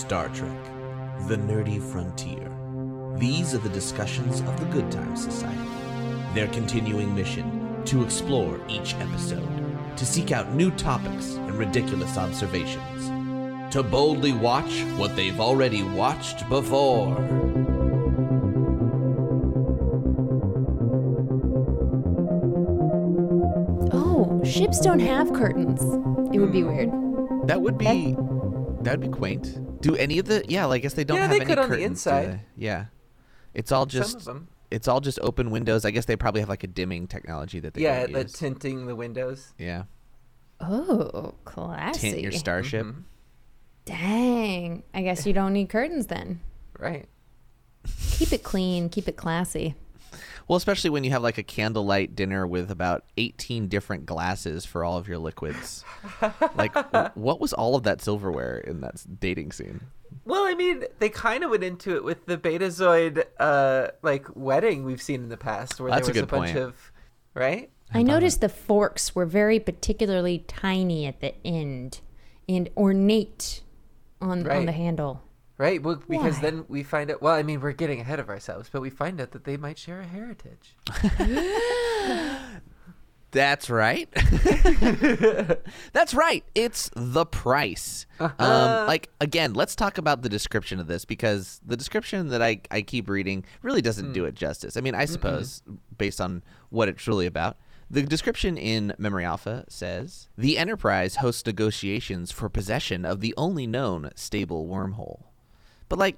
Star Trek, The Nerdy Frontier. These are the discussions of the Good Time Society. Their continuing mission, to explore each episode, to seek out new topics and ridiculous observations, to boldly watch what they've already watched before. Ships don't have curtains. It would be weird. That would be quaint. Do any of the I guess they don't have any curtains. Yeah, they could on the inside. Yeah. It's all just some of them. It's all just open windows. I guess they probably have like a dimming technology that they use. Yeah, the tinting the windows. Yeah. Oh, classy. Tint your starship. Mm-hmm. Dang. I guess you don't need curtains then. Right. Keep it clean, keep it classy. Well, especially when you have like a candlelight dinner with about 18 different glasses for all of your liquids. Like, what was all of that silverware in that dating scene? Well, I mean, they kind of went into it with the Betazoid wedding we've seen in the past, where there was a bunch of right? I noticed the forks were very particularly tiny at the end and ornate on the handle. Right, well, because then we find out... Well, I mean, we're getting ahead of ourselves, but we find out that they might share a heritage. That's right. That's right. It's the price. Uh-huh. Again, let's talk about the description of this, because the description that I keep reading really doesn't do it justice. I mean, I suppose, based on what it's really about, the description in Memory Alpha says, "The Enterprise hosts negotiations for possession of the only known stable wormhole." But,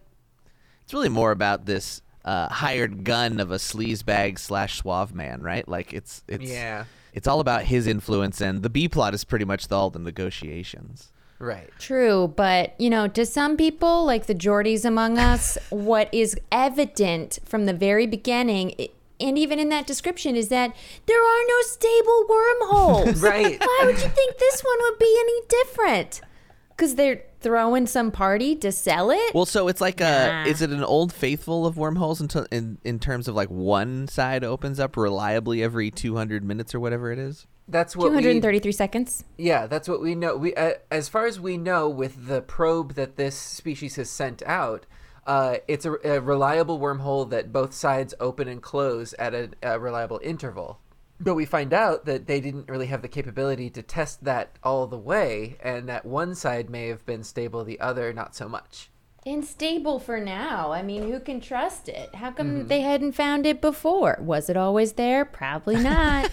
it's really more about this hired gun of a sleazebag / suave man, right? It's all about his influence, and the B-plot is pretty much all the negotiations. Right. True, but, to some people, like the Geordies among us, what is evident from the very beginning, and even in that description, is that there are no stable wormholes. Right. Why would you think this one would be any different? Because they're throwing some party to sell it? Well, so it's is it an old faithful of wormholes in terms of one side opens up reliably every 200 minutes or whatever it is? That's what 233 seconds. Yeah, that's what we know. We as far as we know, with the probe that this species has sent out, it's a reliable wormhole that both sides open and close at a reliable interval. But we find out that they didn't really have the capability to test that all the way, and that one side may have been stable, the other not so much. Unstable for now. I mean, who can trust it? How come they hadn't found it before? Was it always there? Probably not.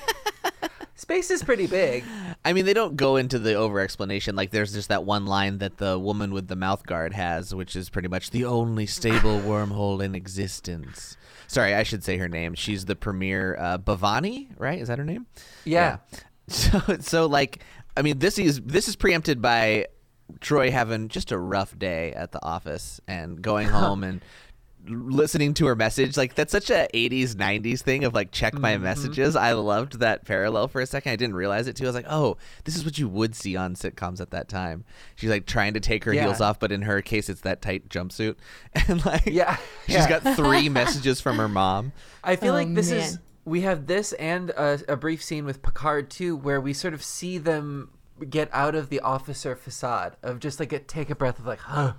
Space is pretty big. I mean, they don't go into the over-explanation. There's just that one line that the woman with the mouth guard has, which is pretty much the only stable wormhole in existence. Sorry, I should say her name. She's the premier Bhavani, right? Is that her name? Yeah. So this is preempted by Troy having just a rough day at the office and going home and listening to her message. That's such a 80s, 90s thing of check my messages. I loved that parallel for a second. I didn't realize it too. I was oh, this is what you would see on sitcoms at that time. She's trying to take her heels off, but in her case, it's that tight jumpsuit. And she's got 3 messages from her mom. I feel this is, we have this and a brief scene with Picard too, where we sort of see them get out of the officer facade of just take a breath of huh,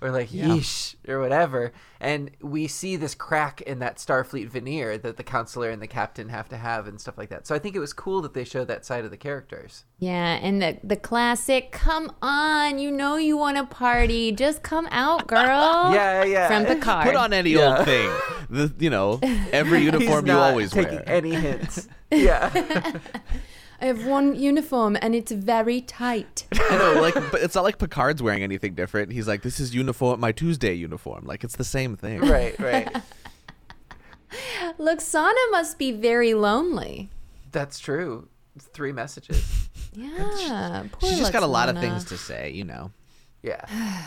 or yeesh, or whatever. And we see this crack in that Starfleet veneer that the counselor and the captain have to have and stuff like that. So I think it was cool that they showed that side of the characters. Yeah, and the classic, come on, you want to party. Just come out, girl. Yeah. From Picard. Put on any old thing. Every uniform you always wear. He's not taking any hints. Yeah. I have one uniform, and it's very tight. I know, but it's not like Picard's wearing anything different. He's this is my Tuesday uniform. It's the same thing. Right. Luxana must be very lonely. That's true. 3 messages. Yeah, poor she's just Luxana. Got a lot of things to say, Yeah.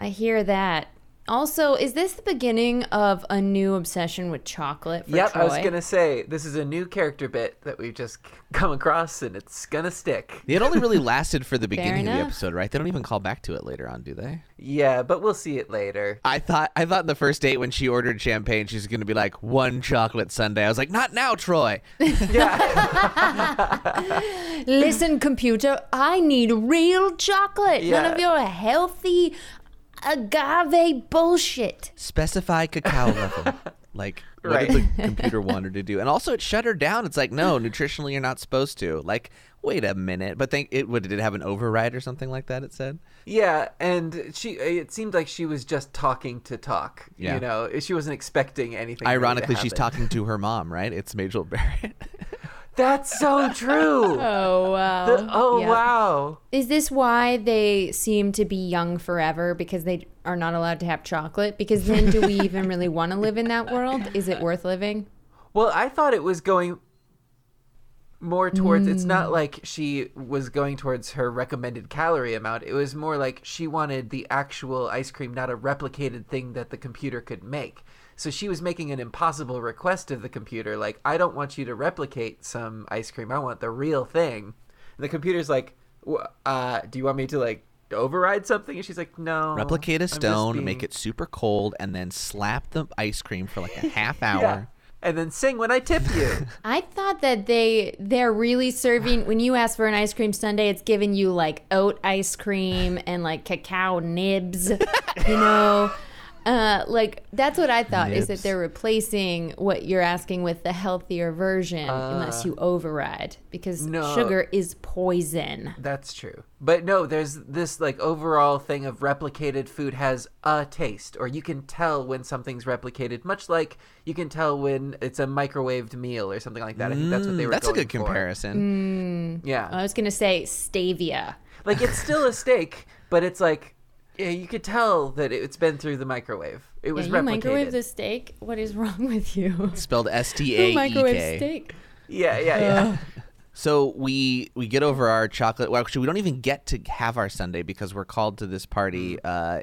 I hear that. Also, is this the beginning of a new obsession with chocolate for Troy? I was going to say, this is a new character bit that we've just come across, and it's going to stick. It only really lasted for the beginning of the episode, right? They don't even call back to it later on, do they? Yeah, but we'll see it later. I thought in the first date when she ordered champagne, she's going to be like, 1 chocolate sundae. I was like, not now, Troy. Yeah. Listen, computer, I need real chocolate. Yeah. None of your healthy... agave bullshit. Specify cacao level. Like, right. What did the computer want her to do? And also, it shut her down. It's like, no, nutritionally, you're not supposed to. Like, wait a minute. But did it have an override or something like that? It said. Yeah, and it seemed like she was just talking to talk. Yeah. You know, she wasn't expecting anything. Ironically, she's talking to her mom, right? It's Majel Barrett. That's so true. Oh, wow. Wow. Is this why they seem to be young forever? Because they are not allowed to have chocolate? Because then do we even really want to live in that world? Is it worth living? Well, I thought it was going more towards... It's not like she was going towards her recommended calorie amount. It was more like she wanted the actual ice cream, not a replicated thing that the computer could make. So she was making an impossible request of the computer, like, I don't want you to replicate some ice cream. I want the real thing. And the computer's like, do you want me to, like, override something? And she's like, no. Replicate a stone, make it super cold, and then slap the ice cream for, like, a half hour. Yeah. And then sing when I tip you. I thought that they're really serving, when you ask for an ice cream sundae, it's giving you, like, oat ice cream and, like, cacao nibs, you know? Like, that's what I thought, is that they're replacing what you're asking with the healthier version, unless you override, because sugar is poison. That's true. But no, there's this, like, overall thing of replicated food has a taste, or you can tell when something's replicated, much like you can tell when it's a microwaved meal or something like that. I think that's what they were going for. That's a good comparison. Yeah. I was going to say stevia. Like, it's still a steak, but it's like... Yeah, you could tell that it's been through the microwave. It was replicated. Microwave the steak? What is wrong with you? It's spelled S-T-A-E-K. Microwave steak. Yeah. So we get over our chocolate. Well, actually, we don't even get to have our sundae because we're called to this party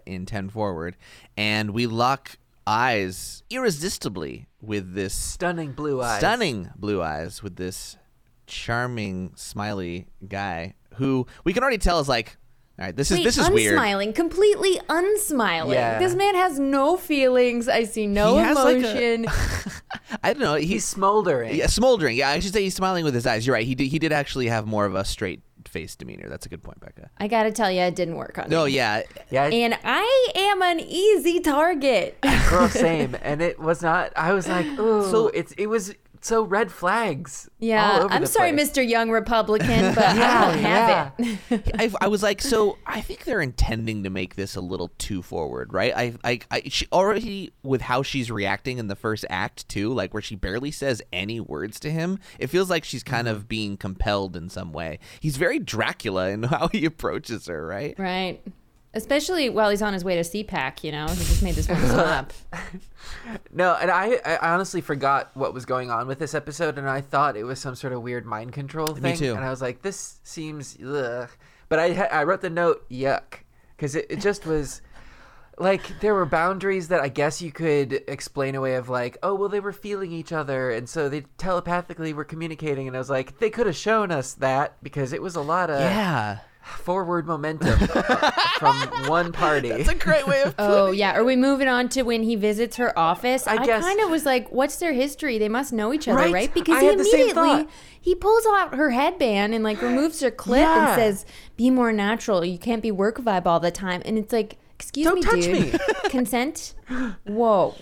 in 10 Forward. And we lock eyes irresistibly with this... Stunning blue eyes with this charming, smiley guy who we can already tell is like... All right, this is weird. Completely unsmiling. Yeah. This man has no feelings. I see no emotion. I don't know. He's smoldering. Yeah, smoldering. Yeah, I should say he's smiling with his eyes. You're right. He did actually have more of a straight-faced demeanor. That's a good point, Becca. I got to tell you, it didn't work on me. No, yeah. And I am an easy target. Girl, same. And it was not. I was like, ooh. So it was... So red flags. Yeah, all over I'm the sorry, place. Mr. Young Republican, but I don't have it. I was like, so I think they're intending to make this a little too forward, right? She already with how she's reacting in the first act too, like where she barely says any words to him. It feels like she's kind of being compelled in some way. He's very Dracula in how he approaches her, right? Right. Especially while he's on his way to CPAC, you know? He just made this one up. No, and I honestly forgot what was going on with this episode, and I thought it was some sort of weird mind control thing. Me too. And I was like, this seems... Ugh. But I wrote the note, yuck. Because it just was... Like, there were boundaries that I guess you could explain away of like, oh, well, they were feeling each other, and so they telepathically were communicating, and I was like, they could have shown us that, because it was a lot of... Yeah. Forward momentum from one party. That's a great way of putting it. Oh, yeah. Are we moving on to when he visits her office? I guess. I kind of was like, what's their history? They must know each other, right? Because he immediately, he pulls out her headband and, like, removes her clip and says, be more natural. You can't be work vibe all the time. And it's like, excuse me, dude. Don't touch me. Consent? Whoa.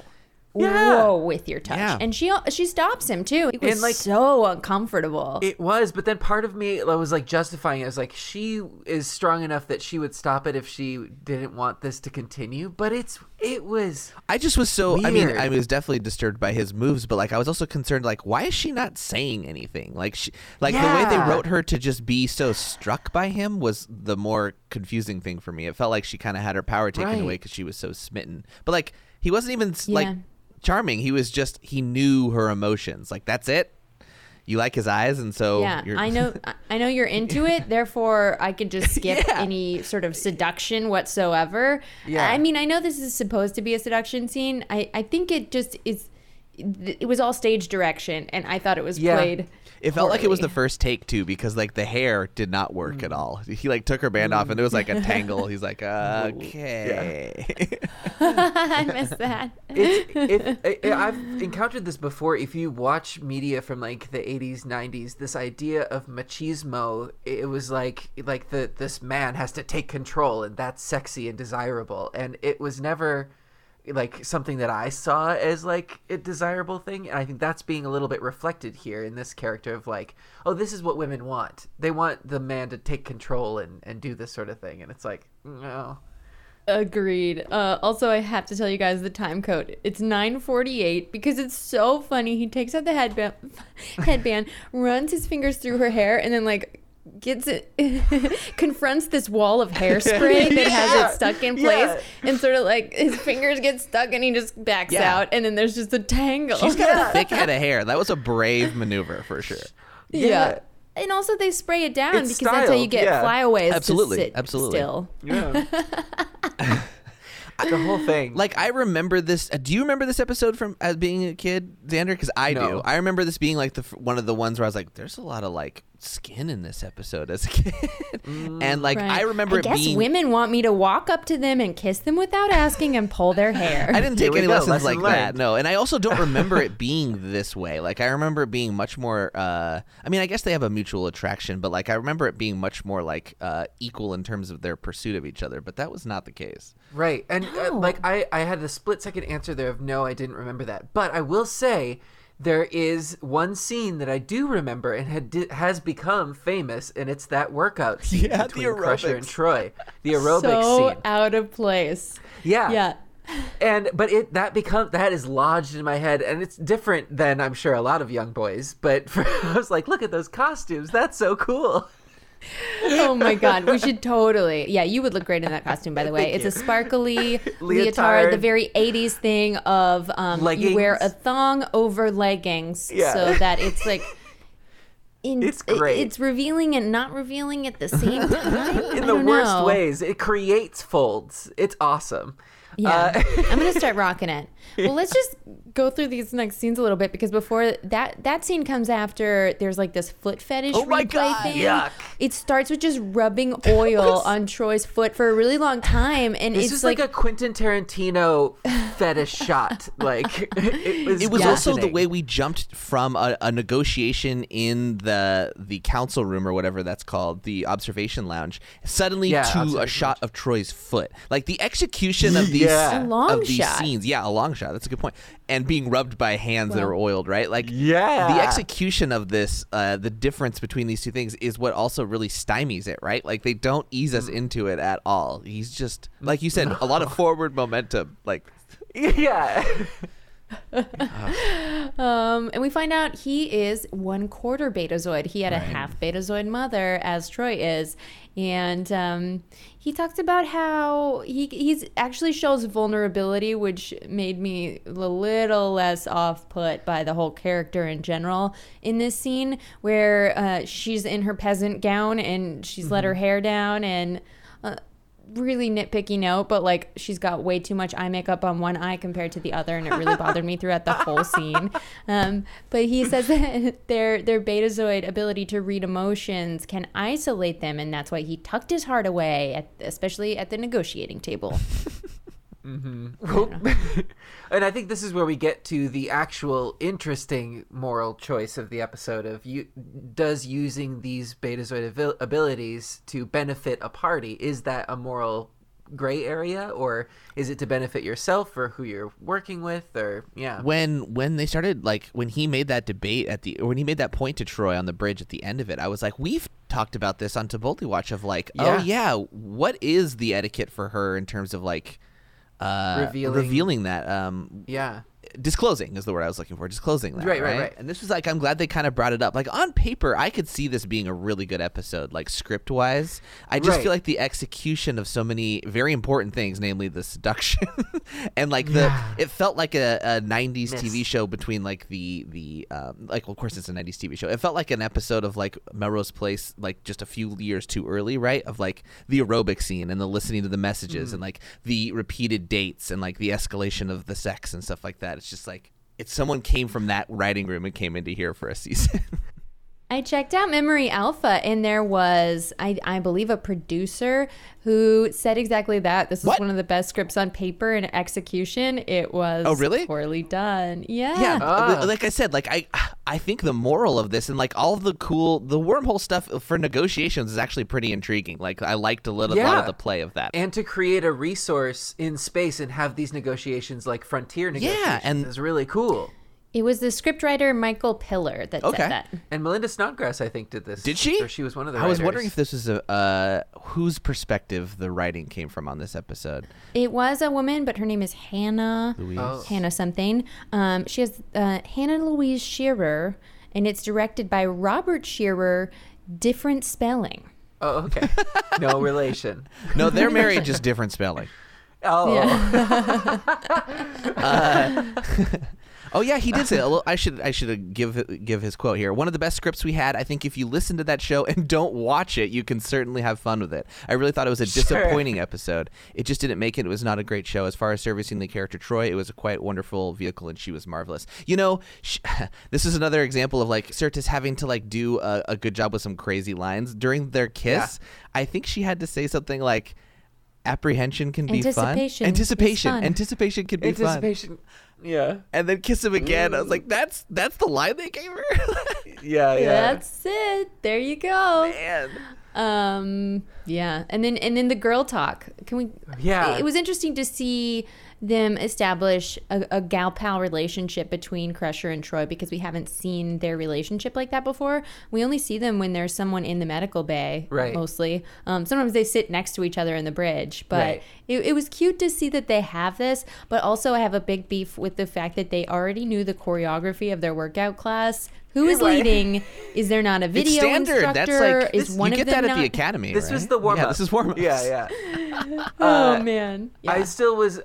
Yeah. Whoa with your touch. Yeah. And she stops him too. It was and, like, so uncomfortable. It was, but then part of me was like justifying it. I was like, she is strong enough that she would stop it if she didn't want this to continue. But it was I just was so weird. I mean, I was definitely disturbed by his moves, but like I was also concerned, like, why is she not saying anything? Like the way they wrote her to just be so struck by him was the more confusing thing for me. It felt like she kind of had her power taken away because she was so smitten. But like he wasn't even like charming. He was just, he knew her emotions. Like, that's it. You like his eyes, and so you're... I know you're into it, therefore I could just skip any sort of seduction whatsoever. Yeah. I mean, I know this is supposed to be a seduction scene. I think it was all stage direction, and I thought it was played It felt like it was the first take too, because like the hair did not work at all. He like took her band off and there was like a tangle. He's like, okay. Yeah. I miss that. I've encountered this before. If you watch media from like the 80s, 90s, this idea of machismo, it was like this man has to take control and that's sexy and desirable. And it was never like something that I saw as like a desirable thing. And I think that's being a little bit reflected here in this character of like, oh, this is what women want. They want the man to take control and do this sort of thing. And it's like, no. Agreed. Also, I have to tell you guys the time code. It's 9:48 because it's so funny. He takes out the headband, runs his fingers through her hair, and then like gets it confronts this wall of hairspray that has it stuck in place, and sort of like his fingers get stuck and he just backs out, and then there's just a tangle. She's got a thick head of hair. That was a brave maneuver for sure. Yeah. And also they spray it down it's because styled. That's how you get flyaways. Absolutely. To sit still. Yeah. The whole thing. Like, I remember this. Do you remember this episode from as being a kid, Xander? Because I do. I remember this being like one of the ones where I was like, there's a lot of like skin in this episode as a kid. And like, I remember I guess being. Women want me to walk up to them and kiss them without asking and pull their hair. I didn't take any lessons like that. No. And I also don't remember it being this way. Like, I remember it being much more. I mean, I guess they have a mutual attraction, but like, I remember it being much more like equal in terms of their pursuit of each other. But that was not the case. Right. And like, I had the split second answer there of no, I didn't remember that. But I will say there is one scene that I do remember and has become famous, and it's that workout scene between Crusher and Troy. The aerobics scene. So out of place. Yeah. Yeah. And but that is lodged in my head, and it's different than I'm sure a lot of young boys. But I was like, look at those costumes. That's so cool. Oh my god, we should totally you would look great in that costume, by the way. It's a sparkly leotard, the very 80s thing of leggings. You wear a thong over leggings so that it's like it's great. It's revealing and not revealing at the same time in the worst ways. It creates folds. It's awesome. I'm going to start rocking it. Well, let's just go through these next scenes a little bit, because before that scene comes after there's like this foot fetish replay thing. Yuck. It starts with just rubbing oil on Troy's foot for a really long time. And this is like a Quentin Tarantino fetish shot. Like it was also the way we jumped from a negotiation in the council room or whatever that's called, the observation lounge, suddenly to a shot of Troy's foot. Like the execution of the scenes. Yeah, a long shot. That's a good point. And being rubbed by hands that are oiled, right? Like the execution of this, the difference between these two things is what also really stymies it, right? Like they don't ease us into it at all. He's just, like you said, a lot of forward momentum. Like, and we find out he is 1/4 Betazoid. He had a half Betazoid mother, as Troy is, and he talks about how he's actually shows vulnerability, which made me a little less off-put by the whole character in general in this scene, where she's in her peasant gown and she's let her hair down and. Really nitpicky note, but like she's got way too much eye makeup on one eye compared to the other, and it really bothered me throughout the whole scene. But he says that their Betazoid ability to read emotions can isolate them, and that's why he tucked his heart away, especially at the negotiating table. And I think this is where we get to the actual interesting moral choice of the episode of does using these Betazoid abilities to benefit a party, is that a moral gray area, or is it to benefit yourself or who you're working with? Or when they started, like when he made that debate when he made that point to Troy on the bridge at the end of it, I was like, we've talked about this on Tabolti Watch of like what is the etiquette for her in terms of like revealing that disclosing is the word I was looking for. Disclosing that, right. And this was like, I'm glad they kind of brought it up. Like on paper, I could see this being a really good episode, like script wise. I just feel like the execution of so many very important things, namely the seduction, and like it felt like a 90s TV show between like well, of course it's a 90s TV show. It felt like an episode of like Melrose Place, like just a few years too early, right? Of like the aerobic scene and the listening to the messages and like the repeated dates and like the escalation of the sex and stuff like that. It's just like someone came from that writing room and came into here for a season. I checked out Memory Alpha, and there was, I believe, a producer who said exactly that. This was one of the best scripts on paper and execution. It was poorly done. Yeah. Yeah. Like I said, like I think the moral of this and like all of the cool, the wormhole stuff for negotiations is actually pretty intriguing. Like I liked a little lot of the play of that. And to create a resource in space and have these negotiations like frontier negotiations is really cool. It was the scriptwriter Michael Piller that said that. And Melinda Snodgrass, I think, did this. Did she? Or she was one of the writers. I was wondering if this was a whose perspective the writing came from on this episode. It was a woman, but her name is Hannah. Louise. Oh. Hannah something. She has Hannah Louise Shearer, and it's directed by Robert Shearer, different spelling. Oh, okay. No relation. No, they're married, just different spelling. Oh. Yeah. Oh yeah, he did say. I should give his quote here. One of the best scripts we had. I think if you listen to that show and don't watch it, you can certainly have fun with it. I really thought it was a disappointing episode. It just didn't make it. It was not a great show as far as servicing the character Troy. It was a quite wonderful vehicle, and she was marvelous. You know, this is another example of like Syrtis having to like do a good job with some crazy lines during their kiss. Yeah. I think she had to say something like, "Apprehension can be fun. Anticipation can be fun. Yeah. And then kiss him again. I was like, that's the line they gave her? Yeah. That's it. There you go. Man. Yeah. And then the girl talk. Can we it was interesting to see them establish a gal pal relationship between Crusher and Troy because we haven't seen their relationship like that before. We only see them when there's someone in the medical bay, mostly. Sometimes they sit next to each other in the bridge, but it was cute to see that they have this. But also, I have a big beef with the fact that they already knew the choreography of their workout class. Who is leading? Is there not a video instructor? That's like, is one of them not? You get that at the academy, This was the warm-up. Yeah, this is warm-up. Yeah. Oh, man. Yeah.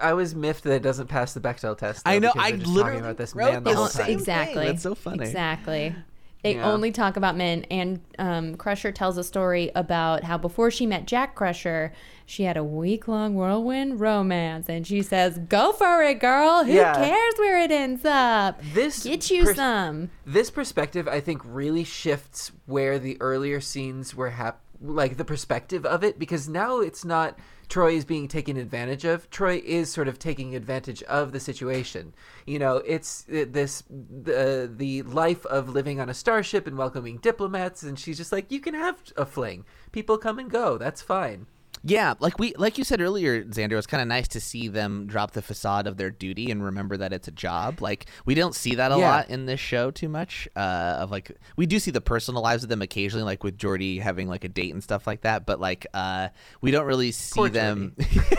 I was miffed that it doesn't pass the Bechdel test. I know. I literally talking about this man the whole time. Exactly. That's so funny. Exactly. They only talk about men. And Crusher tells a story about how before she met Jack Crusher, she had a week-long whirlwind romance. And she says, go for it, girl. Who cares where it ends up? Get you some. This perspective, I think, really shifts where the earlier scenes were like the perspective of it. Because now it's not Troy is being taken advantage of. Troy is sort of taking advantage of the situation. You know, it's this the life of living on a starship and welcoming diplomats, and she's just like, you can have a fling. People come and go. That's fine. Yeah, like you said earlier, Xander, it was kind of nice to see them drop the facade of their duty and remember that it's a job. Like, we don't see that a lot in this show too much. Of like, we do see the personal lives of them occasionally, like with Geordi having like a date and stuff like that. But like, we don't really see them.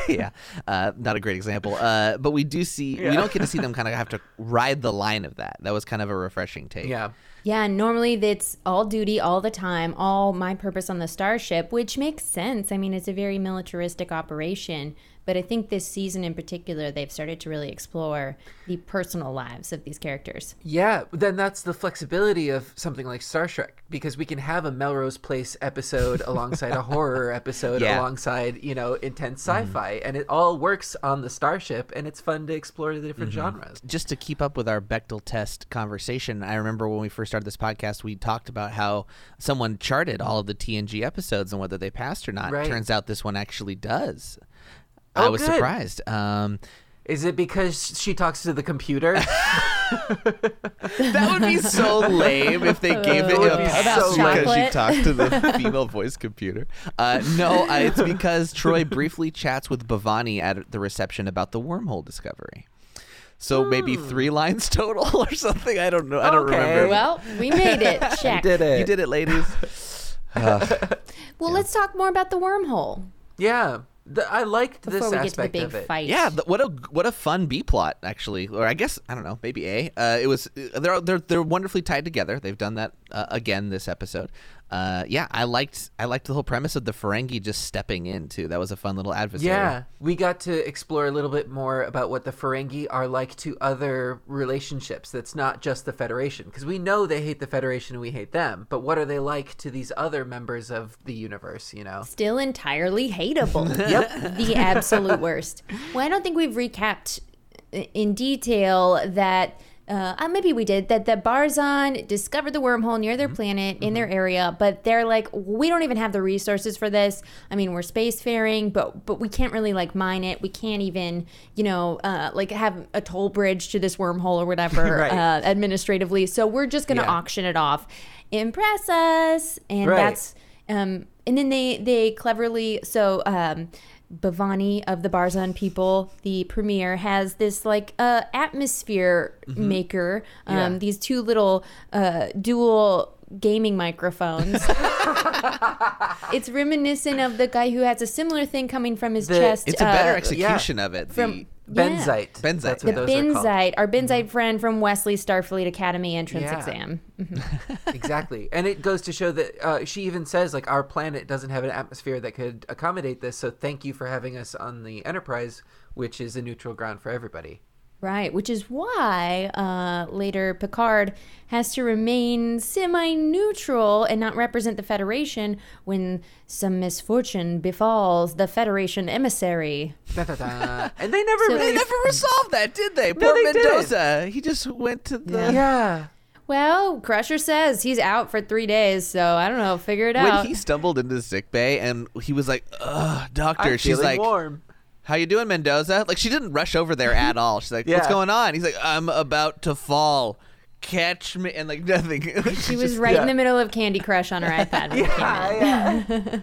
Yeah, not a great example. But we do see we don't get to see them kind of have to ride the line of that. That was kind of a refreshing take. Yeah. Yeah, normally it's all duty all the time, all my purpose on the starship, which makes sense. I mean, it's a very militaristic operation, but I think this season in particular, they've started to really explore the personal lives of these characters. Yeah, then that's the flexibility of something like Star Trek, because we can have a Melrose Place episode alongside a horror episode alongside, you know, intense sci-fi, and it all works on the starship, and it's fun to explore the different genres. Just to keep up with our Bechdel test conversation, I remember when we first started this podcast, we talked about how someone charted all of the TNG episodes and whether they passed or not. Right. Turns out this one actually does. Oh, I was surprised. Is it because she talks to the computer? That would be so lame if they gave it a pass because she talked to the female voice computer. No, it's because Troy briefly chats with Bhavani at the reception about the wormhole discovery. So maybe 3 lines total or something. I don't know. I don't remember. Well, we made it. Check. We did it. You did it, ladies. Let's talk more about the wormhole. Yeah. I liked this aspect of it. Fight. Yeah, what a fun B plot actually, or I guess I don't know, maybe A. It was they're wonderfully tied together. They've done that again this episode. I liked the whole premise of the Ferengi just stepping in too. That was a fun little adversary. Yeah, we got to explore a little bit more about what the Ferengi are like to other relationships. That's not just the Federation, because we know they hate the Federation and we hate them. But what are they like to these other members of the universe? You know, still entirely hateable. Yep, the absolute worst. Well, I don't think we've recapped in detail that Maybe we did, that Barzan discovered the wormhole near their planet in their area, but they're like, we don't even have the resources for this. I mean, we're spacefaring, but we can't really like mine it. We can't even, like have a toll bridge to this wormhole or whatever right. Administratively. So we're just going to auction it off. Impress us. And right. that's, and then they cleverly, so, Bhavani of the Barzan people, the premier, has this like atmosphere maker, these two little dual gaming microphones. It's reminiscent of the guy who has a similar thing coming from his chest. It's a better execution of it. From Benzite. Benzite. That's what those Benzite, our Benzite friend from Wesley Starfleet Academy entrance exam. Exactly. And it goes to show that she even says, like, our planet doesn't have an atmosphere that could accommodate this, so thank you for having us on the Enterprise, which is a neutral ground for everybody. Right, which is why later Picard has to remain semi-neutral and not represent the Federation when some misfortune befalls the Federation emissary. And they never resolved that, did they? No, poor Mendoza. Didn't. He just went to the... Yeah. Well, Crusher says he's out for 3 days, so I don't know, figure it out. When he stumbled into sickbay and he was like, ugh, doctor, I'm she's like... warm. How you doing, Mendoza? Like, she didn't rush over there at all. She's like, what's going on? He's like, I'm about to fall. Catch me. And, like, nothing. She was just, in the middle of Candy Crush on her iPad.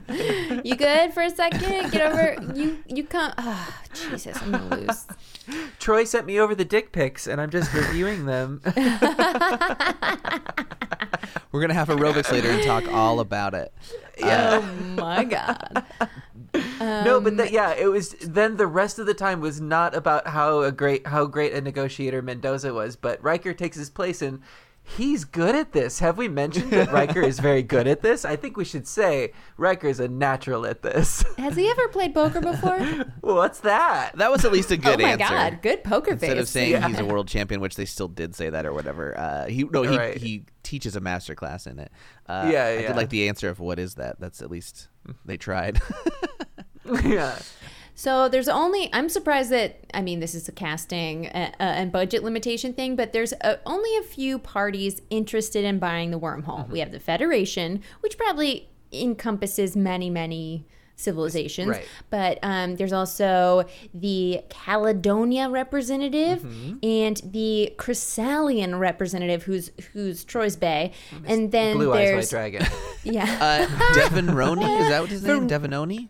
When You good for a second? Get over. You come. Oh, Jesus, I'm going to lose. Troy sent me over the dick pics, and I'm just reviewing them. We're going to have aerobics later and talk all about it. Yeah. Oh, my God. No, but it was. Then the rest of the time was not about how great a negotiator Mendoza was, but Riker takes his place, and he's good at this. Have we mentioned that Riker is very good at this? I think we should say Riker is a natural at this. Has he ever played poker before? Well, what's that? That was at least a good answer. Oh my God, good poker face. Instead of saying he's a world champion, which they still did say that or whatever. He teaches a master class in it. I did like the answer of what is that? That's at least they tried. Yeah. So there's I'm surprised that, I mean, this is a casting and budget limitation thing, but there's only a few parties interested in buying the wormhole. We have the Federation, which probably encompasses many, many civilizations. Right. But there's also the Caledonia representative and the Chrysalian representative, who's Troy's Bay. And then Blue Eyes White Dragon. Yeah. Devinoni? Is that what his name? Devinoni?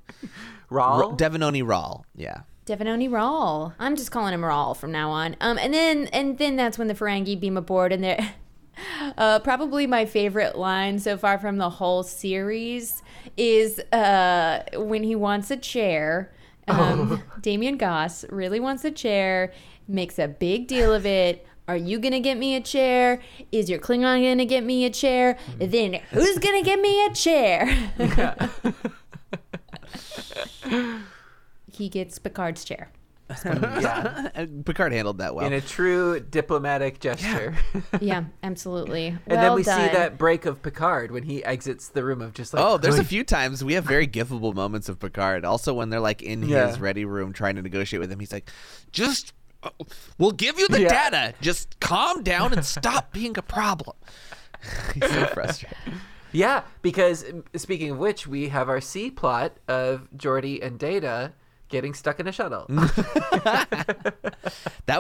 Raul? Devinoni Raul, yeah. Devinoni Raul. I'm just calling him Raul from now on. And then that's when the Ferengi beam aboard, and they're probably my favorite line so far from the whole series is when he wants a chair. Damien Goss really wants a chair, makes a big deal of it. Are you going to get me a chair? Is your Klingon going to get me a chair? Then who's going to get me a chair? Yeah. He gets Picard's chair. Picard handled that well. In a true diplomatic gesture. Yeah, absolutely. And well then we see that break of Picard when he exits the room of just like... Oh, there's a few times we have very gifable moments of Picard. Also when they're like in his ready room trying to negotiate with him, he's like, just... We'll give you the data. Just calm down and stop being a problem. He's so frustrated. Yeah, because speaking of which, we have our C plot of Geordi and Data getting stuck in a shuttle. That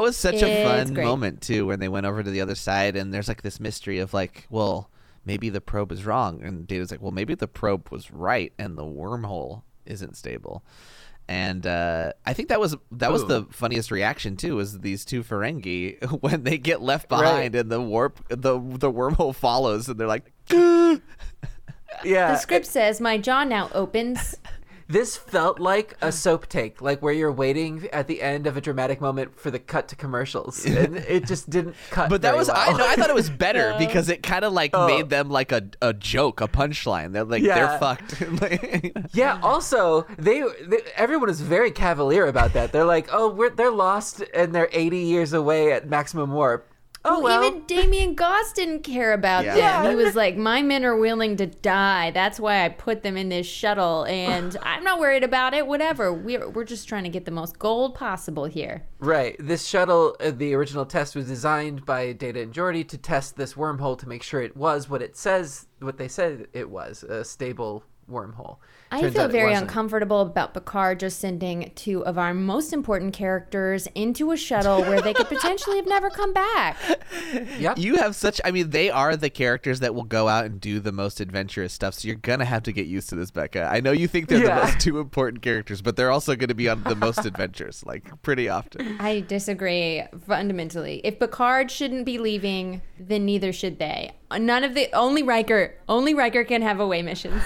was such a fun moment, too, when they went over to the other side. And there's like this mystery of like, well, maybe the probe is wrong. And Data's like, well, maybe the probe was right and the wormhole isn't stable. And I think that was the funniest reaction too, was these two Ferengi when they get left behind and the wormhole follows and they're like, The script says my jaw now opens. This felt like a soap take, like where you're waiting at the end of a dramatic moment for the cut to commercials. And it just didn't cut. But that was I thought it was better because it kind of like made them like a joke, a punchline. They're like they're fucked. Also, they everyone is very cavalier about that. They're like, they're lost and they're 80 years away at maximum warp. Oh, well, even Damien Goss didn't care about them. He was like, my men are willing to die. That's why I put them in this shuttle, and I'm not worried about it. Whatever. We're just trying to get the most gold possible here. Right. This shuttle, the original test was designed by Data and Geordi to test this wormhole to make sure it was what it says, what they said it was, a stable wormhole. I feel very uncomfortable about Picard just sending two of our most important characters into a shuttle where they could potentially have never come back. Yep. You have such, I mean, they are the characters that will go out and do the most adventurous stuff, so you're going to have to get used to this, Becca. I know you think they're the most two important characters, but they're also going to be on the most adventures, like, pretty often. I disagree fundamentally. If Picard shouldn't be leaving, then neither should they. None of the, only Riker can have away missions.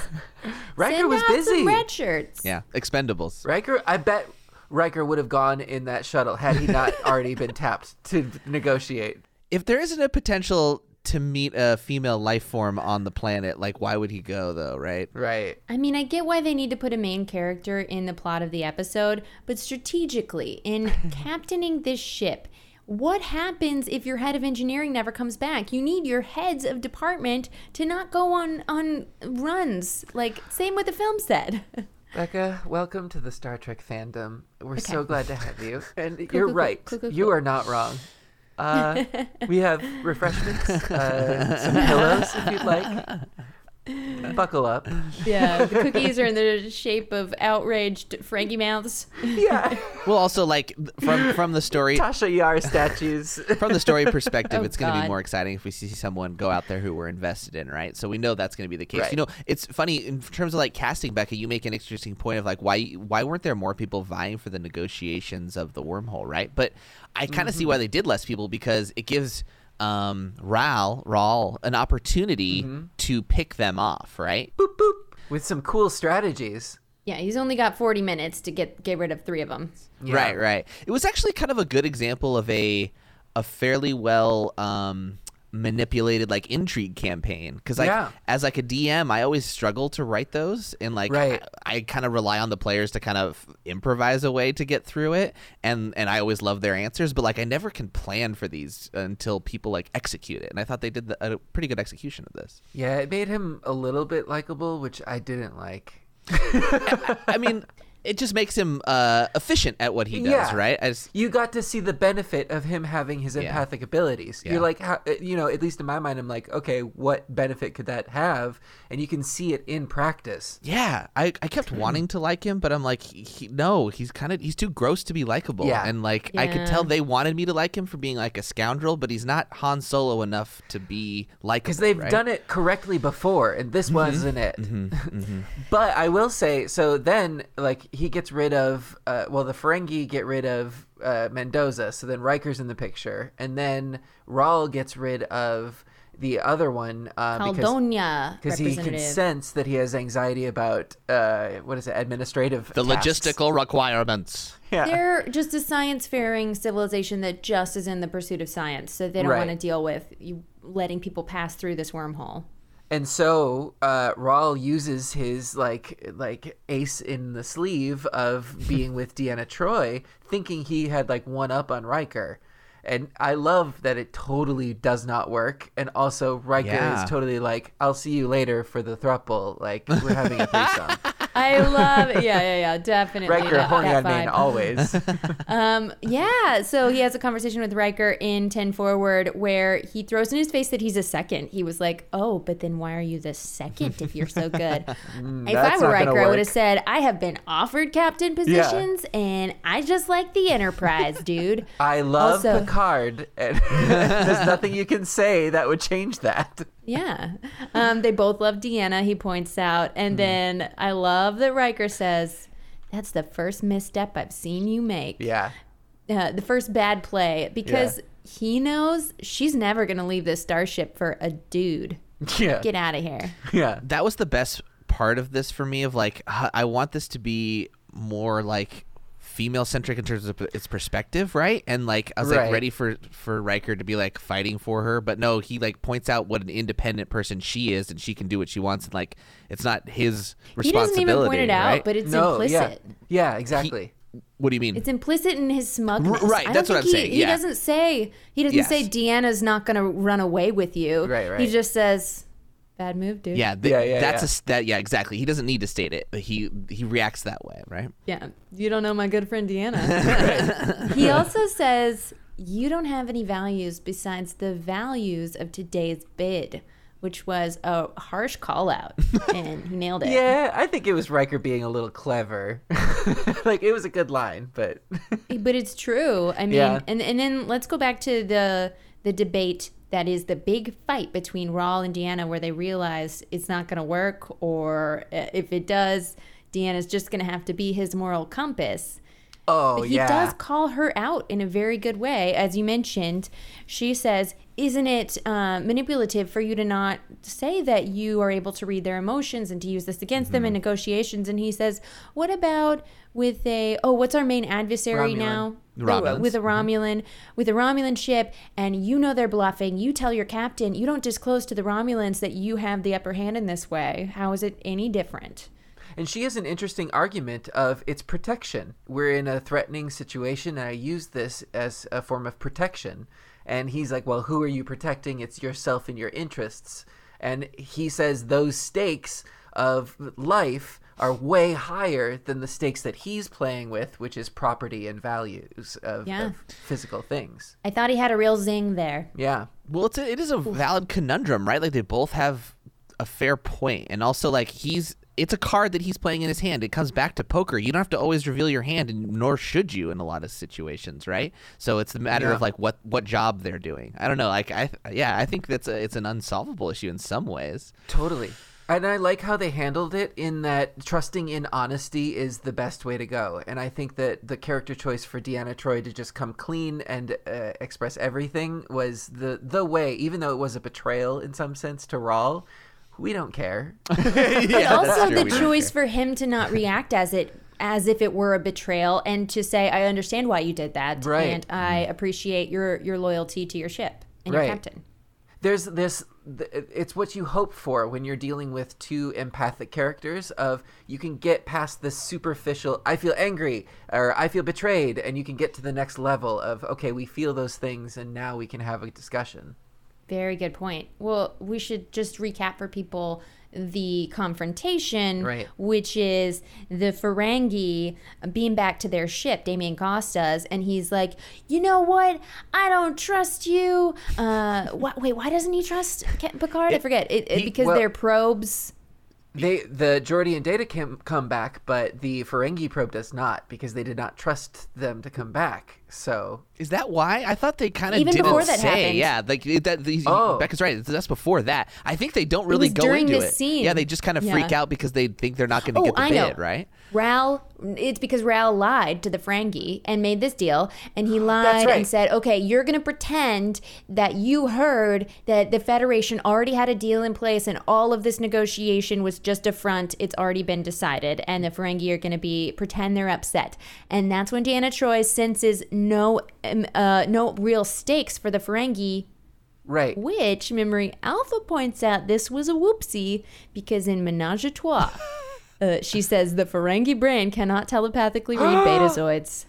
Riker was busy. Some red shirts. Yeah, Expendables. Riker, I bet Riker would have gone in that shuttle had he not already been tapped to negotiate. If there isn't a potential to meet a female life form on the planet, like, why would he go, though, right? Right. I mean, I get why they need to put a main character in the plot of the episode, but strategically, in captaining this ship, what happens if your head of engineering never comes back? You need your heads of department to not go on runs. Like, same with the film set. Becca, welcome to the Star Trek fandom. We're so glad to have you. And you're right. You are not wrong. We have refreshments, some pillows if you'd like. Buckle up. Yeah, the cookies are in the shape of outraged Ferengi mouths. Yeah. Well, also, like, from the story, Tasha Yar statues. From the story perspective, it's going to be more exciting if we see someone go out there who we're invested in, right? So we know that's going to be the case. Right. You know, it's funny in terms of, like, casting, Becca, you make an interesting point of, like, why weren't there more people vying for the negotiations of the wormhole, right? But I kind of see why they did less people, because it gives Raul an opportunity to pick them off, right? Boop, boop. With some cool strategies. Yeah, he's only got 40 minutes to get rid of three of them. Yeah. Right, right. It was actually kind of a good example of a fairly well manipulated, like, intrigue campaign, because as like a DM, I always struggle to write those, and I kind of rely on the players to kind of improvise a way to get through it, and I always love their answers, but, like, I never can plan for these until people, like, execute it, and I thought they did a pretty good execution of this. Yeah, it made him a little bit likable, which I didn't like. I mean, it just makes him efficient at what he does, right? You got to see the benefit of him having his empathic abilities. Yeah. You're like, you know, at least in my mind, I'm like, okay, what benefit could that have? And you can see it in practice. Yeah, I kept wanting to like him, but I'm like, he's too gross to be likable. Yeah. And, like, I could tell they wanted me to like him for being, like, a scoundrel, but he's not Han Solo enough to be likable. Because they've done it correctly before, and this wasn't it. Mm-hmm. Mm-hmm. But I will say, so then, like, he gets rid of, the Ferengi get rid of Mendoza, so then Riker's in the picture, and then Raul gets rid of the other one, Caldonia, because he can sense that he has anxiety about administrative tasks. Logistical requirements. Yeah. They're just a science-faring civilization that just is in the pursuit of science, so they don't want to deal with you letting people pass through this wormhole. And so Raul uses his like ace in the sleeve of being with Deanna Troi, thinking he had, like, one up on Riker. And I love that it totally does not work. And also Riker is totally like, I'll see you later for the throuple. Like, we're having a threesome. I love it. Yeah, definitely. Riker, horny on main always. So he has a conversation with Riker in 10 Forward where he throws in his face that he's a second. He was like, oh, but then why are you the second if you're so good? If I were Riker, I would have said, I have been offered captain positions, and I just like the Enterprise, dude. I love Picard. And there's nothing you can say that would change that. Yeah. They both love Deanna, he points out. And then I love that Riker says, that's the first misstep I've seen you make. Yeah. The first bad play. Because he knows she's never going to leave this starship for a dude. Yeah. Get out of here. Yeah. That was the best part of this for me, of, like, I want this to be more, like, female-centric in terms of its perspective, right? And, like, I was, like, ready for Riker to be, like, fighting for her. But no, he, like, points out what an independent person she is, and she can do what she wants. And, like, it's not his responsibility, He doesn't even point it out, but it's implicit. Yeah, exactly. What do you mean? It's implicit in his smugness. Right, that's what I'm saying. He doesn't say, he doesn't say Deanna's not going to run away with you. Right. He just says, bad move, dude. Yeah, exactly. He doesn't need to state it, but he reacts that way, right? Yeah, you don't know my good friend Deanna. He also says, you don't have any values besides the values of today's bid, which was a harsh call out, and he nailed it. Yeah, I think it was Riker being a little clever. Like, it was a good line, but... But it's true. I mean, and then let's go back to the debate that is the big fight between Raul and Deanna, where they realize it's not going to work, or if it does, Deanna's just going to have to be his moral compass. Oh, but he does call her out in a very good way. As you mentioned, she says, isn't it manipulative for you to not say that you are able to read their emotions and to use this against them in negotiations? And he says, what about with what's our main adversary Romulan. Now? With a Romulan ship, and you know they're bluffing. You tell your captain, you don't disclose to the Romulans that you have the upper hand in this way. How is it any different? And she has an interesting argument of it's protection. We're in a threatening situation, and I use this as a form of protection. And he's like, well, who are you protecting? It's yourself and your interests. And he says those stakes of life are way higher than the stakes that he's playing with, which is property and values of physical things. I thought he had a real zing there. Yeah. Well, it is a valid conundrum, right? Like, they both have a fair point. And also, like, it's a card that he's playing in his hand. It comes back to poker. You don't have to always reveal your hand, and nor should you in a lot of situations, right? So it's a matter of like what job they're doing. I don't know. Like I think that's it's an unsolvable issue in some ways. Totally. And I like how they handled it in that trusting in honesty is the best way to go. And I think that the character choice for Deanna Troi to just come clean and express everything was the way, even though it was a betrayal in some sense to Raul. We don't care. But also the choice for him to not react as if it were a betrayal, and to say, I understand why you did that, and I appreciate your loyalty to your ship and your captain. There's this. It's what you hope for when you're dealing with two empathic characters of you can get past the superficial, I feel angry or I feel betrayed, and you can get to the next level of, okay, we feel those things and now we can have a discussion. Very good point. Well, we should just recap for people the confrontation, which is the Ferengi beam back to their ship, Damian Costa's, and he's like, you know what? I don't trust you. Why doesn't he trust Picard? I forget. Because their probes... The Geordi and Data come back, but the Ferengi probe does not, because they did not trust them to come back. So is that why? I thought they kind of didn't before that say. Happened. Yeah, like that. Becca's right. That's before that. I think they don't really go into this scene. Yeah, they just kind of freak out because they think they're not going to get the bid, right? It's because Raul lied to the Ferengi and made this deal, and he lied and said, okay, you're going to pretend that you heard that the Federation already had a deal in place and all of this negotiation was just a front. It's already been decided, and the Ferengi are going to pretend they're upset. And that's when Deanna Troi senses no real stakes for the Ferengi. Right. Which, Memory Alpha points out, this was a whoopsie, because in Ménage à Trois, she says the Ferengi brain cannot telepathically read Betazoids.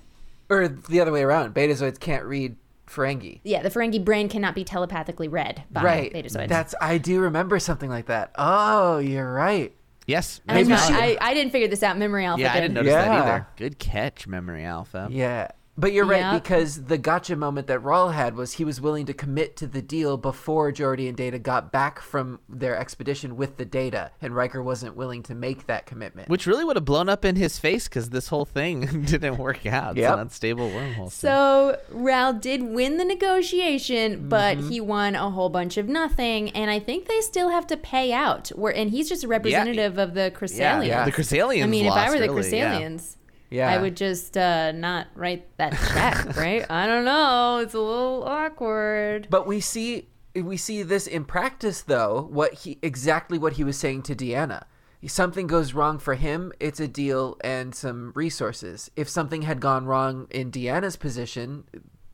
Or the other way around. Betazoids can't read Ferengi. Yeah, the Ferengi brain cannot be telepathically read by Betazoids. I do remember something like that. Oh, you're right. Yes. I didn't figure this out. Memory Alpha did. I didn't notice that either. Good catch, Memory Alpha. Yeah. But you're right, because the gotcha moment that Raul had was he was willing to commit to the deal before Geordi and Data got back from their expedition with the data, and Riker wasn't willing to make that commitment. Which really would have blown up in his face, because this whole thing didn't work out. It's an unstable wormhole. So Raul did win the negotiation, but he won a whole bunch of nothing, and I think they still have to pay out. And he's just a representative of the Chrysalians. Yeah, the Chrysalians if I were the Chrysalians... Yeah. I would just not write that check, right? I don't know. It's a little awkward. But we see this in practice, though. Exactly what he was saying to Deanna. Something goes wrong for him, it's a deal and some resources. If something had gone wrong in Deanna's position,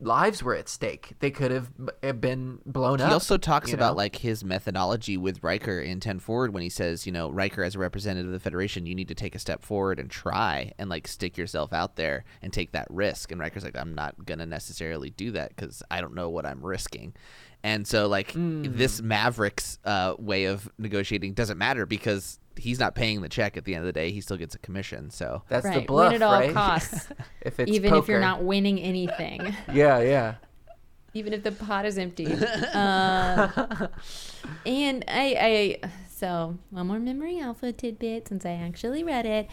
lives were at stake. They could have been blown up. He also talks about like his methodology with Riker in 10 Forward when he says, you know, Riker, as a representative of the Federation, you need to take a step forward and try and like stick yourself out there and take that risk. And Riker's like, I'm not going to necessarily do that because I don't know what I'm risking. And so like this Maverick's way of negotiating doesn't matter because he's not paying the check at the end of the day. He still gets a commission. So that's the bluff, right? Win at all costs. If it's even poker. If you're not winning anything. Yeah. Even if the pot is empty. And so one more Memory Alpha tidbit since I actually read it.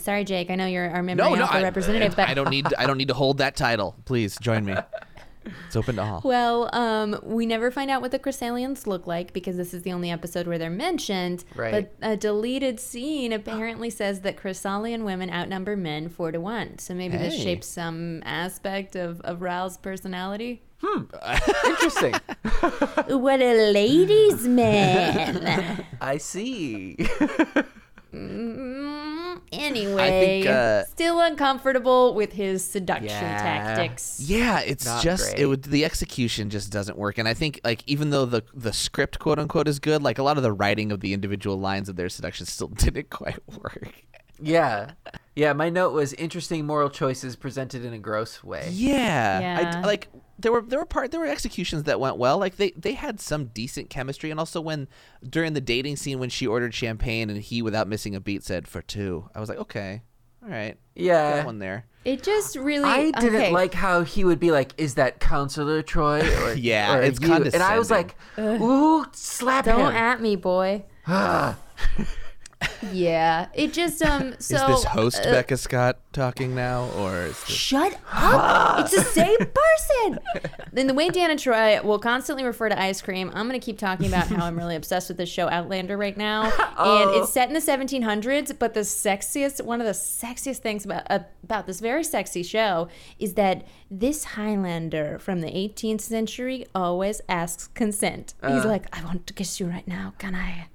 Sorry, Jake. I know you're our Memory Alpha representative, but I don't need to hold that title. Please join me. It's open to all. Well, we never find out what the Chrysalians look like because this is the only episode where they're mentioned. Right. But a deleted scene apparently says that Chrysalian women outnumber men 4-1. So maybe this shapes some aspect of Raul's personality. Interesting. What a ladies' man. I see. Anyway, I think, still uncomfortable with his seduction tactics. Yeah, it's not just great. The execution just doesn't work. And I think like even though the script quote unquote is good, like a lot of the writing of the individual lines of their seduction still didn't quite work. Yeah. My note was interesting moral choices presented in a gross way. Yeah. I, like there were executions that went well. Like they had some decent chemistry, and also when during the dating scene when she ordered champagne and he, without missing a beat, said for two. I was like, okay, all right, got one there. It just really I didn't like how he would be like, is that Counselor Troy? Or, or it's condescending. And I was like, ooh, slap him. Don't at me, boy. Yeah, it just so is this host Becca Scott talking now, or is this... Shut up? It's the same person. Then the way Dan and Troy will constantly refer to ice cream, I'm gonna keep talking about how I'm really obsessed with this show Outlander right now, and it's set in the 1700s. But the sexiest, one of the sexiest things about this very sexy show is that this Highlander from the 18th century always asks consent. He's like, I want to kiss you right now. Can I?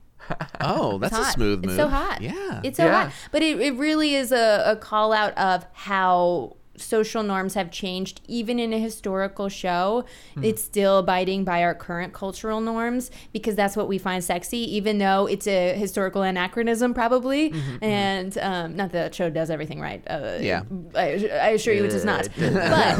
Oh, that's a smooth move. It's so hot. Yeah. It's so hot. But it really is a call out of how social norms have changed. Even in a historical show, it's still abiding by our current cultural norms because that's what we find sexy, even though it's a historical anachronism probably. And not that show does everything right. I assure you it does not. But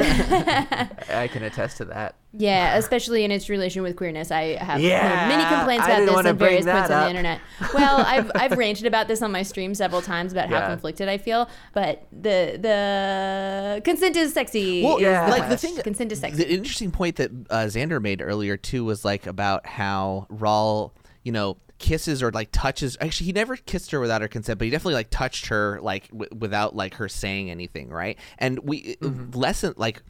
I can attest to that. Yeah, especially in its relation with queerness. I have many complaints about this at various points on the internet. Well, I've ranted about this on my stream several times about how conflicted I feel, but the consent is sexy. Well, like the thing, consent is sexy. The interesting point that Xander made earlier too was like about how Raul, kisses or like touches. Actually, he never kissed her without her consent, but he definitely like touched her like without like her saying anything, right? And we lesson like.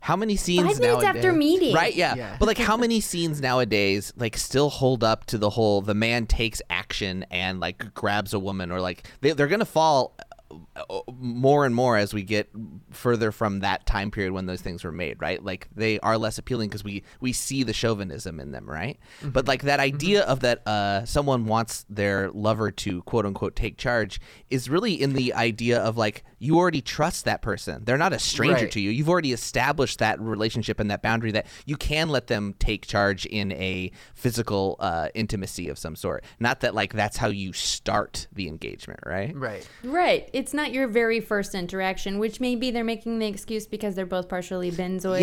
How many scenes 5 minutes nowadays, after meeting. Right, yeah. But like how many scenes nowadays like still hold up to the whole the man takes action and like grabs a woman, or like they're going to fall more and more as we get further from that time period when those things were made, right? Like they are less appealing because we see the chauvinism in them, right? But like that idea of that someone wants their lover to quote unquote take charge is really in the idea of like you already trust that person. They're not a stranger to you. You've already established that relationship and that boundary that you can let them take charge in a physical intimacy of some sort. Not that like that's how you start the engagement, right? Right. It's not your very first interaction, which maybe they're making the excuse because they're both partially benzoids.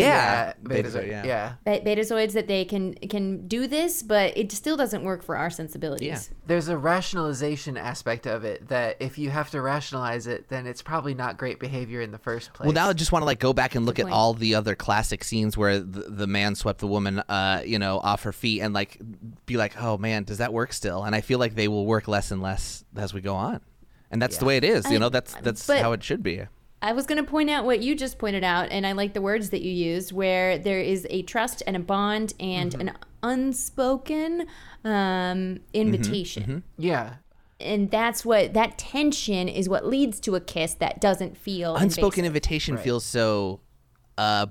Betazoids that they can do this, but it still doesn't work for our sensibilities. Yeah. There's a rationalization aspect of it that if you have to rationalize it, then it's probably not great behavior in the first place. Well, now I just want to like go back and look at all the other classic scenes where the man swept the woman, off her feet and like be like, oh man, does that work still? And I feel like they will work less and less as we go on. And that's the way it is, that's how it should be. I was going to point out what you just pointed out, and I like the words that you used, where there is a trust and a bond and an unspoken invitation. Yeah. And that's what, that tension is what leads to a kiss that doesn't feel unspoken invasive. Invitation feels so...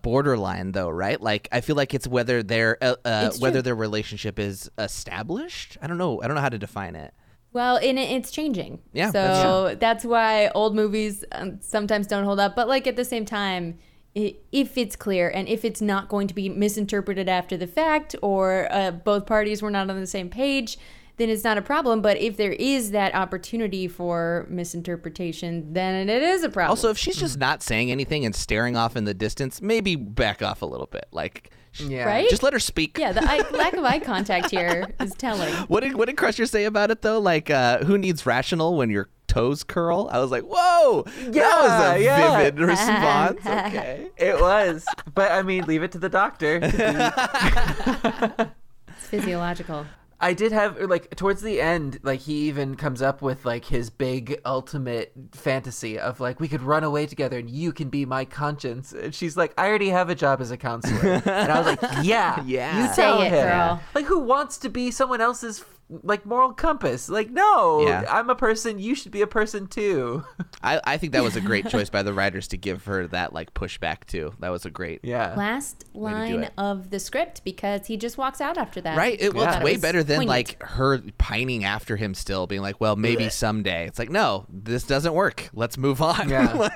borderline though, right? Like I feel like it's whether their their relationship is established. I don't know how to define it. Well, and it's changing. Yeah. So that's why old movies sometimes don't hold up, but like at the same time, if it's clear and if it's not going to be misinterpreted after the fact, or both parties were not on the same page, then it's not a problem. But if there is that opportunity for misinterpretation, then it is a problem. Also, if she's just not saying anything and staring off in the distance, maybe back off a little bit. Like, yeah. Right? Just let her speak. Yeah, the lack of eye contact here is telling. What did Crusher say about it, though? Like, who needs rational when you're toes curl? I was like, whoa, yeah, that was a vivid response. Okay, it was, but I mean, leave it to the doctor. It's physiological. I did have, like, towards the end, like, he even comes up with, like, his big ultimate fantasy of, like, we could run away together and you can be my conscience. And she's like, I already have a job as a counselor. And I was like, yeah, you tell him. Girl. Like, who wants to be someone else's, like, moral compass? Like, no, yeah. I'm a person. You should be a person, too. I think that was a great choice by the writers to give her that, like, pushback, too. That was a great last line of the script, because he just walks out after that. Right. It was way better than, like, her pining after him still, being like, well, maybe someday. It's like, no, this doesn't work. Let's move on. Yeah.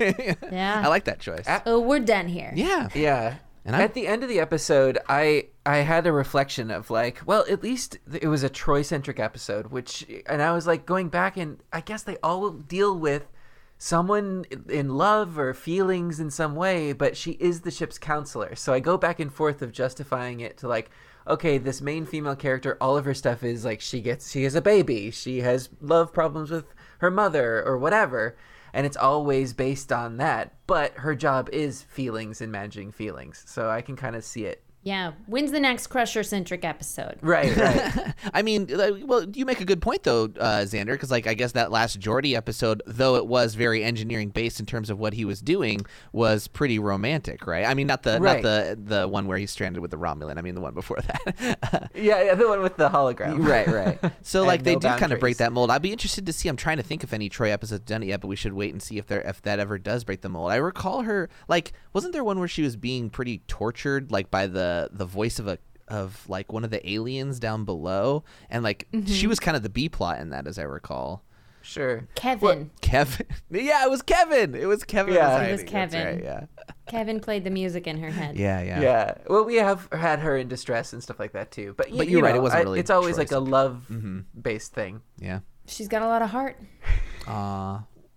I like that choice. Oh, we're done here. Yeah. Yeah. And at the end of the episode, I had a reflection of, like, well, at least it was a Troy-centric episode, and I was, like, going back, and I guess they all deal with someone in love or feelings in some way, but she is the ship's counselor. So I go back and forth of justifying it to, like, okay, this main female character, all of her stuff is, like, she has a baby, she has love problems with her mother or whatever. And it's always based on that. But her job is feelings and managing feelings. So I can kind of see it. Yeah. When's the next Crusher-centric episode? Right. I mean, well, you make a good point, though, Xander, because, like, I guess that last Geordi episode, though it was very engineering-based in terms of what he was doing, was pretty romantic, right? I mean, not the one where he's stranded with the Romulan. I mean, the one before that. yeah, the one with the hologram. Right. So, like, they do kind of break that mold. I'd be interested to see. I'm trying to think if any Troy episode's done it yet, but we should wait and see if that ever does break the mold. I recall her, like, wasn't there one where she was being pretty tortured, like, by the voice of like one of the aliens down below, and like she was kind of the B plot in that, as I recall. Sure. Kevin. Yeah, it was Kevin. It was Kevin. Right, yeah. Kevin played the music in her head. Yeah. Well, we have had her in distress and stuff like that too. But you're right. It wasn't really. It's always like a love based thing. Yeah. She's got a lot of heart.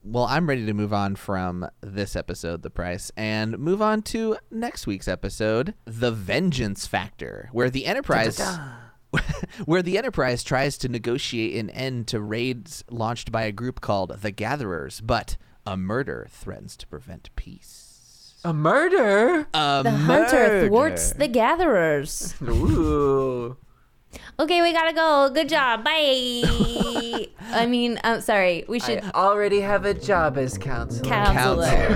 Well, I'm ready to move on from this episode, The Price, and move on to next week's episode, The Vengeance Factor, where the Enterprise tries to negotiate an end to raids launched by a group called The Gatherers, but a murder threatens to prevent peace. A murder? The hunter thwarts The Gatherers. Ooh. Okay, we gotta go. Good job. Bye. I mean, I'm sorry. We should. I already have a job as counselor.